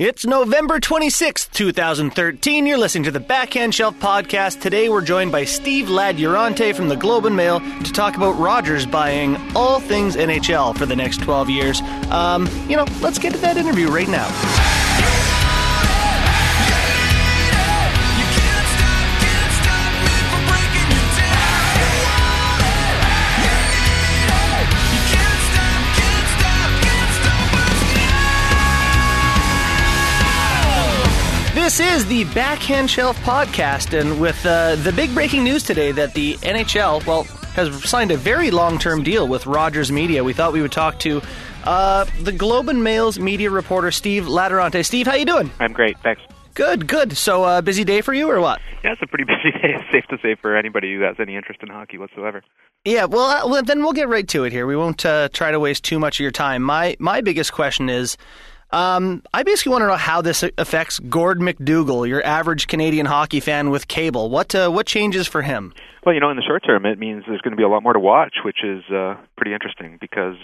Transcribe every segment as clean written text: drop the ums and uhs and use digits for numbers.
It's November 26th, 2013. You're listening to the Backhand Shelf Podcast. Today we're joined by Steve Ladurantaye from the Globe and Mail to talk about Rogers buying all things NHL for the next 12 years. Let's get to that interview right now. This is the Backhand Shelf Podcast, and with the big breaking news today that the NHL, has signed a very long-term deal with Rogers Media, we thought we would talk to the Globe and Mail's media reporter, Steve Ladurantaye. Steve, how you doing? I'm great, thanks. Good. So, busy day for you, or what? Yeah, it's a pretty busy day, it's safe to say, for anybody who has any interest in hockey whatsoever. Yeah, well, then we'll get right to it here. We won't try to waste too much of your time. My biggest question is, I basically want to know how this affects Gord McDougall, your average Canadian hockey fan with cable. What changes for him? Well, in the short term, it means there's going to be a lot more to watch, which is pretty interesting because,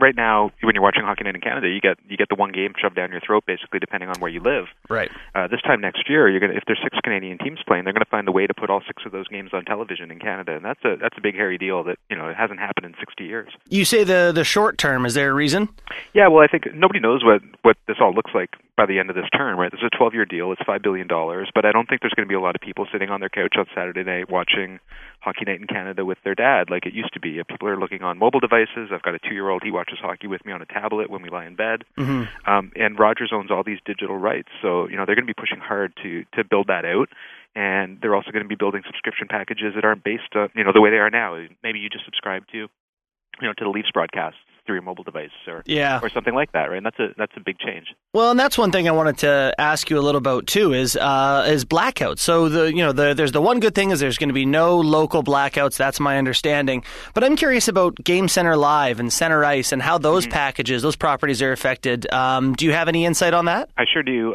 right now when you're watching Hockey Night in Canada, you get the one game shoved down your throat, basically, depending on where you live. Right. This time next year, if there's six Canadian teams playing, they're going to find a way to put all six of those games on television in Canada, and that's a big hairy deal that it hasn't happened in 60 years. You say the short term. Is there a reason? Yeah, well, I think nobody knows what this all looks like by the end of this term, right? This is a 12-year deal. It's $5 billion, but I don't think there's going to be a lot of people sitting on their couch on Saturday night watching Hockey Night in Canada with their dad like it used to be. People are looking on mobile devices. I've got a 2-year-old. He watches hockey with me on a tablet when we lie in bed. Mm-hmm. And Rogers owns all these digital rights. So, they're going to be pushing hard to build that out. And they're also going to be building subscription packages that aren't based on, the way they are now. Maybe you just subscribe to, to the Leafs broadcasts through your mobile device or something like that, right? And that's a big change. Well, and that's one thing I wanted to ask you a little about too is blackouts. So there's the one good thing is there's going to be no local blackouts. That's my understanding. But I'm curious about Game Center Live and Center Ice and how those packages, those properties are affected. Do you have any insight on that? I sure do.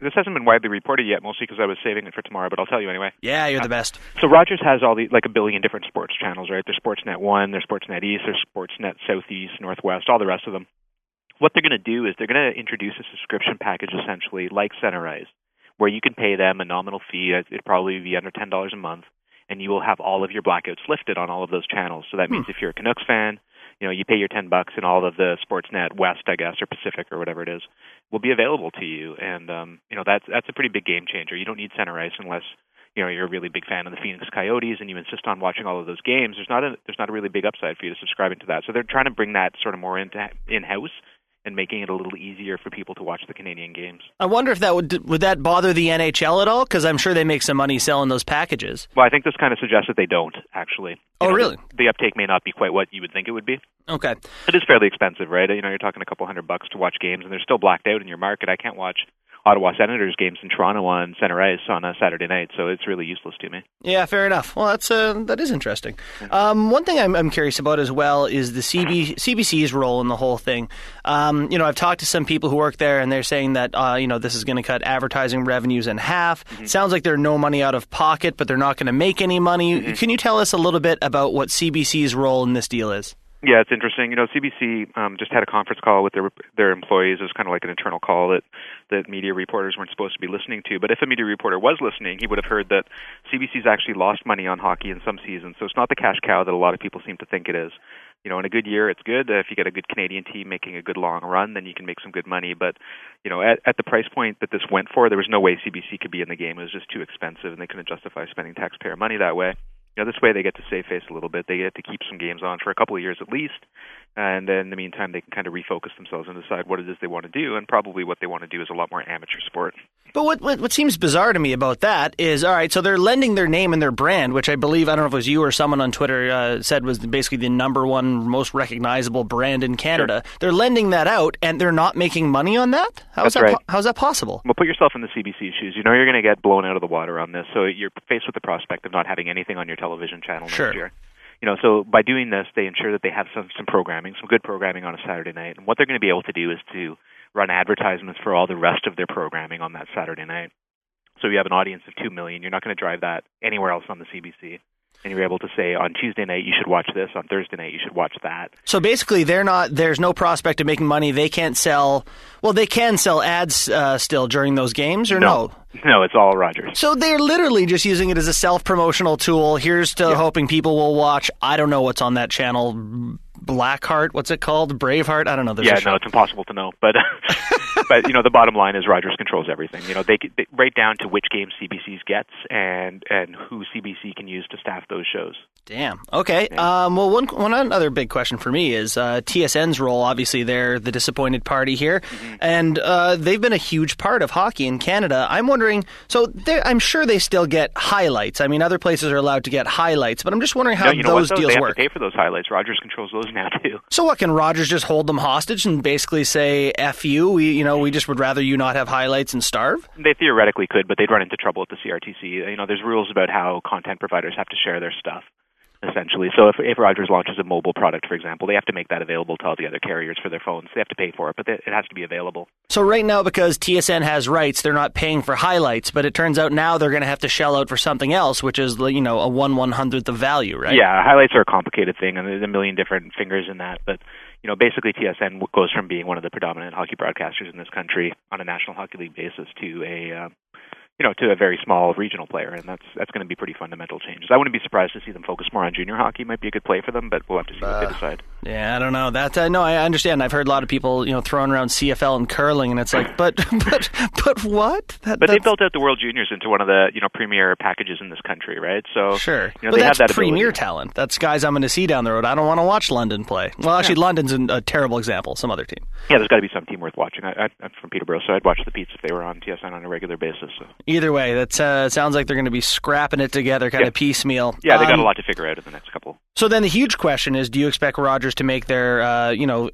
This hasn't been widely reported yet, mostly because I was saving it for tomorrow. But I'll tell you anyway. Yeah, you're the best. So Rogers has all the a billion different sports channels, right? There's Sportsnet 1, there's Sportsnet East, there's Sportsnet Southeast, Northwest, all the rest of them. What they're going to do is they're going to introduce a subscription package, essentially, like Center Ice, where you can pay them a nominal fee. It'd probably be under $10 a month, and you will have all of your blackouts lifted on all of those channels. So that means if you're a Canucks fan, you pay your $10, and all of the Sportsnet West, I guess, or Pacific, or whatever it is, will be available to you. And that's a pretty big game changer. You don't need Center Ice unless you're a really big fan of the Phoenix Coyotes and you insist on watching all of those games. There's not a really big upside for you to subscribing to that. So they're trying to bring that sort of more in-house and making it a little easier for people to watch the Canadian games. I wonder if that would that bother the NHL at all? Because I'm sure they make some money selling those packages. Well, I think this kind of suggests that they don't, actually. Really? The uptake may not be quite what you would think it would be. Okay. It is fairly expensive, right? You're talking $200 to watch games, and they're still blacked out in your market. I can't watch Ottawa Senators games in Toronto on Center Ice on a Saturday night, so it's really useless to me. Yeah, fair enough. Well, that is interesting. One thing I'm curious about as well is the CBC's role in the whole thing. I've talked to some people who work there, and they're saying that this is going to cut advertising revenues in half. Mm-hmm. It sounds like they're no money out of pocket, but they're not going to make any money. Mm-hmm. Can you tell us a little bit about what CBC's role in this deal is? Yeah, it's interesting. CBC just had a conference call with their employees. It was kind of like an internal call that media reporters weren't supposed to be listening to. But if a media reporter was listening, he would have heard that CBC's actually lost money on hockey in some seasons. So it's not the cash cow that a lot of people seem to think it is. In a good year, it's good. If you get a good Canadian team making a good long run, then you can make some good money. But, at the price point that this went for, there was no way CBC could be in the game. It was just too expensive, and they couldn't justify spending taxpayer money that way. This way they get to save face a little bit. They get to keep some games on for a couple of years at least, and then in the meantime they can kind of refocus themselves and decide what it is they want to do, and probably what they want to do is a lot more amateur sport. But what seems bizarre to me about that is, all right, so they're lending their name and their brand, which I believe, I don't know if it was you or someone on Twitter said was basically the number one most recognizable brand in Canada. Sure. They're lending that out, and they're not making money on that? How is that possible? Well, put yourself in the CBC shoes. You're going to get blown out of the water on this, so you're faced with the prospect of not having anything on your television channel next year. So by doing this, they ensure that they have some programming, some good programming on a Saturday night. And what they're going to be able to do is to run advertisements for all the rest of their programming on that Saturday night. So you have an audience of 2 million. You're not going to drive that anywhere else on the CBC. and you're able to say on Tuesday night you should watch this, on Thursday night you should watch that. So basically, there's no prospect of making money. They can't sell. Well, they can sell ads still during those games, or no? No, it's all Rogers. So they're literally just using it as a self-promotional tool. Here's to hoping people will watch. I don't know what's on that channel. Blackheart, what's it called? Braveheart? I don't know. It's impossible to know. But but you know, the bottom line is Rogers controls everything. You know, they right down to which games CBC gets and who CBC can use to staff those shows. Damn. Okay. Yeah. Well, one other big question for me is TSN's role. Obviously, they're the disappointed party here, and they've been a huge part of hockey in Canada. I'm wondering. So I'm sure they still get highlights. I mean, other places are allowed to get highlights, but I'm just wondering how those deals work. They have to pay for those highlights. Rogers controls those now too. So what, can Rogers just hold them hostage and basically say, "F you"? We just would rather you not have highlights and starve? They theoretically could, but they'd run into trouble at the CRTC. You know, there's rules about how content providers have to share their stuff, essentially. So if Rogers launches a mobile product, for example, they have to make that available to all the other carriers for their phones. They have to pay for it, but it has to be available. So right now, because TSN has rights, they're not paying for highlights, but it turns out now they're going to have to shell out for something else, which is, a 1/100th of value, right? Yeah, highlights are a complicated thing, and there's a million different fingers in that, but... You know, basically TSN goes from being one of the predominant hockey broadcasters in this country on a National Hockey League basis to a very small regional player, and that's going to be pretty fundamental changes. I wouldn't be surprised to see them focus more on junior hockey. Might be a good play for them, but we'll have to see what they decide. Yeah, I don't know. I understand. I've heard a lot of people, throwing around CFL and curling, and it's like, but what? But they built out the World Juniors into one of the premier packages in this country, right? So sure, they have that premier talent. That's guys I'm going to see down the road. I don't want to watch London play. Well, actually, London's a terrible example. Some other team. Yeah, there's got to be some team worth watching. I'm from Peterborough, so I'd watch the Peets if they were on TSN on a regular basis. So. Either way, that sounds like they're going to be scrapping it together, kind of piecemeal. Yeah, they got a lot to figure out in the next couple. So then the huge question is, do you expect Rogers to make their,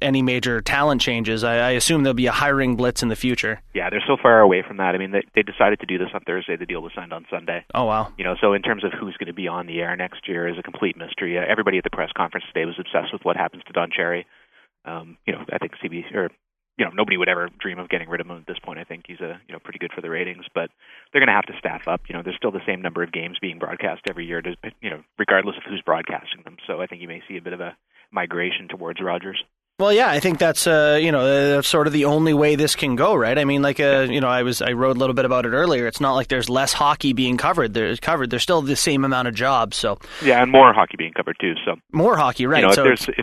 any major talent changes? I assume there'll be a hiring blitz in the future. Yeah, they're so far away from that. I mean, they decided to do this on Thursday. The deal was signed on Sunday. Oh, wow. So in terms of who's going to be on the air next year is a complete mystery. Everybody at the press conference today was obsessed with what happens to Don Cherry. I think CBC or... nobody would ever dream of getting rid of him at this point. I think he's pretty good for the ratings, but they're going to have to staff up. There's still the same number of games being broadcast every year, regardless of who's broadcasting them. So I think you may see a bit of a migration towards Rogers. Well, yeah, I think that's sort of the only way this can go, right? I mean, I wrote a little bit about it earlier. It's not like there's less hockey being covered. There's still the same amount of jobs. So yeah, and more hockey being covered too. So more hockey, right? If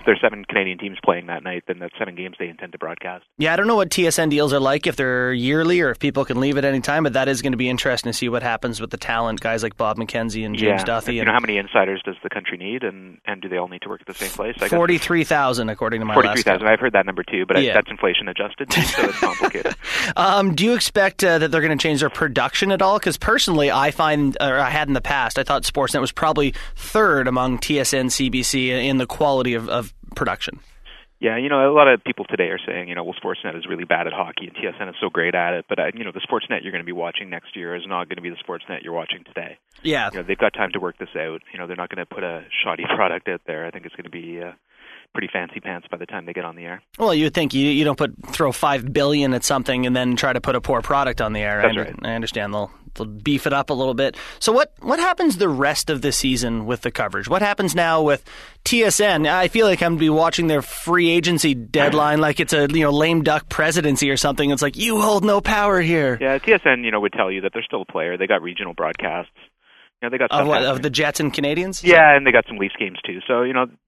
there's 7 Canadian teams playing that night, then that's 7 games they intend to broadcast. Yeah, I don't know what TSN deals are like, if they're yearly or if people can leave at any time, but that is going to be interesting to see what happens with the talent guys like Bob McKenzie and James Duffy. And how many insiders does the country need, and do they all need to work at the same place? 43,000, according to my last. 3,000. I've heard that number too, but that's inflation adjusted, so it's complicated. Do you expect that they're going to change their production at all? Because personally, I had in the past, I thought Sportsnet was probably third among TSN, CBC in the quality of production. Yeah, a lot of people today are saying, Sportsnet is really bad at hockey and TSN is so great at it. But, the Sportsnet you're going to be watching next year is not going to be the Sportsnet you're watching today. Yeah. They've got time to work this out. They're not going to put a shoddy product out there. I think it's going to be... pretty fancy pants by the time they get on the air. Well, you would think you don't throw $5 billion at something and then try to put a poor product on the air. That's right. I understand they'll beef it up a little bit. So what happens the rest of the season with the coverage? What happens now with TSN? I feel like I'm going to be watching their free agency deadline like it's a lame duck presidency or something. It's like, you hold no power here. Yeah, TSN would tell you that they're still a player. They got regional broadcasts. They got of the Jets and Canadians. Yeah, and they got some Leafs games too. So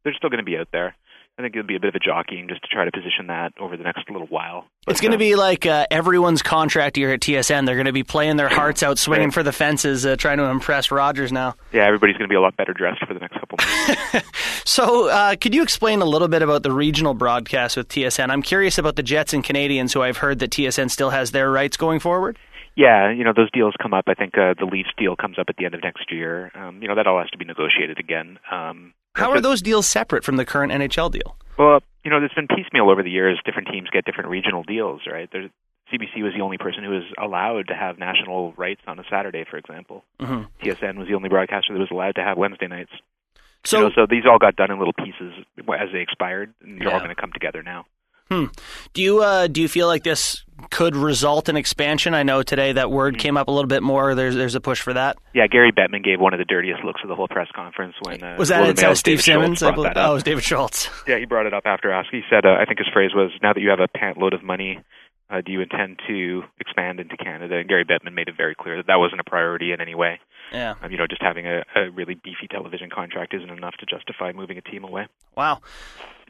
they're still going to be out there. I think it'll be a bit of a jockeying just to try to position that over the next little while. But, it's going to be like everyone's contract year at TSN. They're going to be playing their hearts out, swinging for the fences, trying to impress Rogers now. Yeah, everybody's going to be a lot better dressed for the next couple months. So could you explain a little bit about the regional broadcast with TSN? I'm curious about the Jets and Canadians, who I've heard that TSN still has their rights going forward. Yeah, those deals come up. I think the Leafs deal comes up at the end of next year. That all has to be negotiated again. How are those deals separate from the current NHL deal? Well, there's been piecemeal over the years. Different teams get different regional deals, right? CBC was the only person who was allowed to have national rights on a Saturday, for example. Mm-hmm. TSN was the only broadcaster that was allowed to have Wednesday nights. So these all got done in little pieces as they expired, and they're all going to come together now. Do you feel like this could result in expansion? I know today that word came up a little bit more. There's a push for that. Yeah, Gary Bettman gave one of the dirtiest looks of the whole press conference when was that until Steve Simmons? I believe, it was David Schultz. Yeah, he brought it up after ask. He said, I think his phrase was, "Now that you have a pant load of money, do you intend to expand into Canada?" And Gary Bettman made it very clear that that wasn't a priority in any way. Yeah, just having a really beefy television contract isn't enough to justify moving a team away. Wow.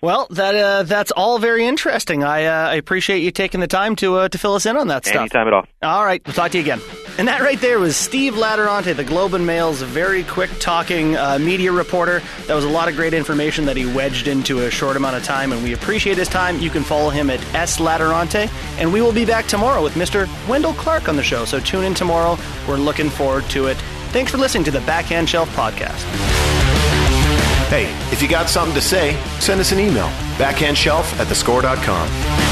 Well, that's all very interesting. I appreciate you taking the time to fill us in on that stuff. Anytime at all. All right, we'll talk to you again. And that right there was Steve Ladurantaye, the Globe and Mail's very quick-talking media reporter. That was a lot of great information that he wedged into a short amount of time, and we appreciate his time. You can follow him at SLadurantaye, and we will be back tomorrow with Mr. Wendell Clark on the show, so tune in tomorrow. We're looking forward to it. Thanks for listening to the Backhand Shelf Podcast. Hey, if you got something to say, send us an email, backhandshelf@thescore.com.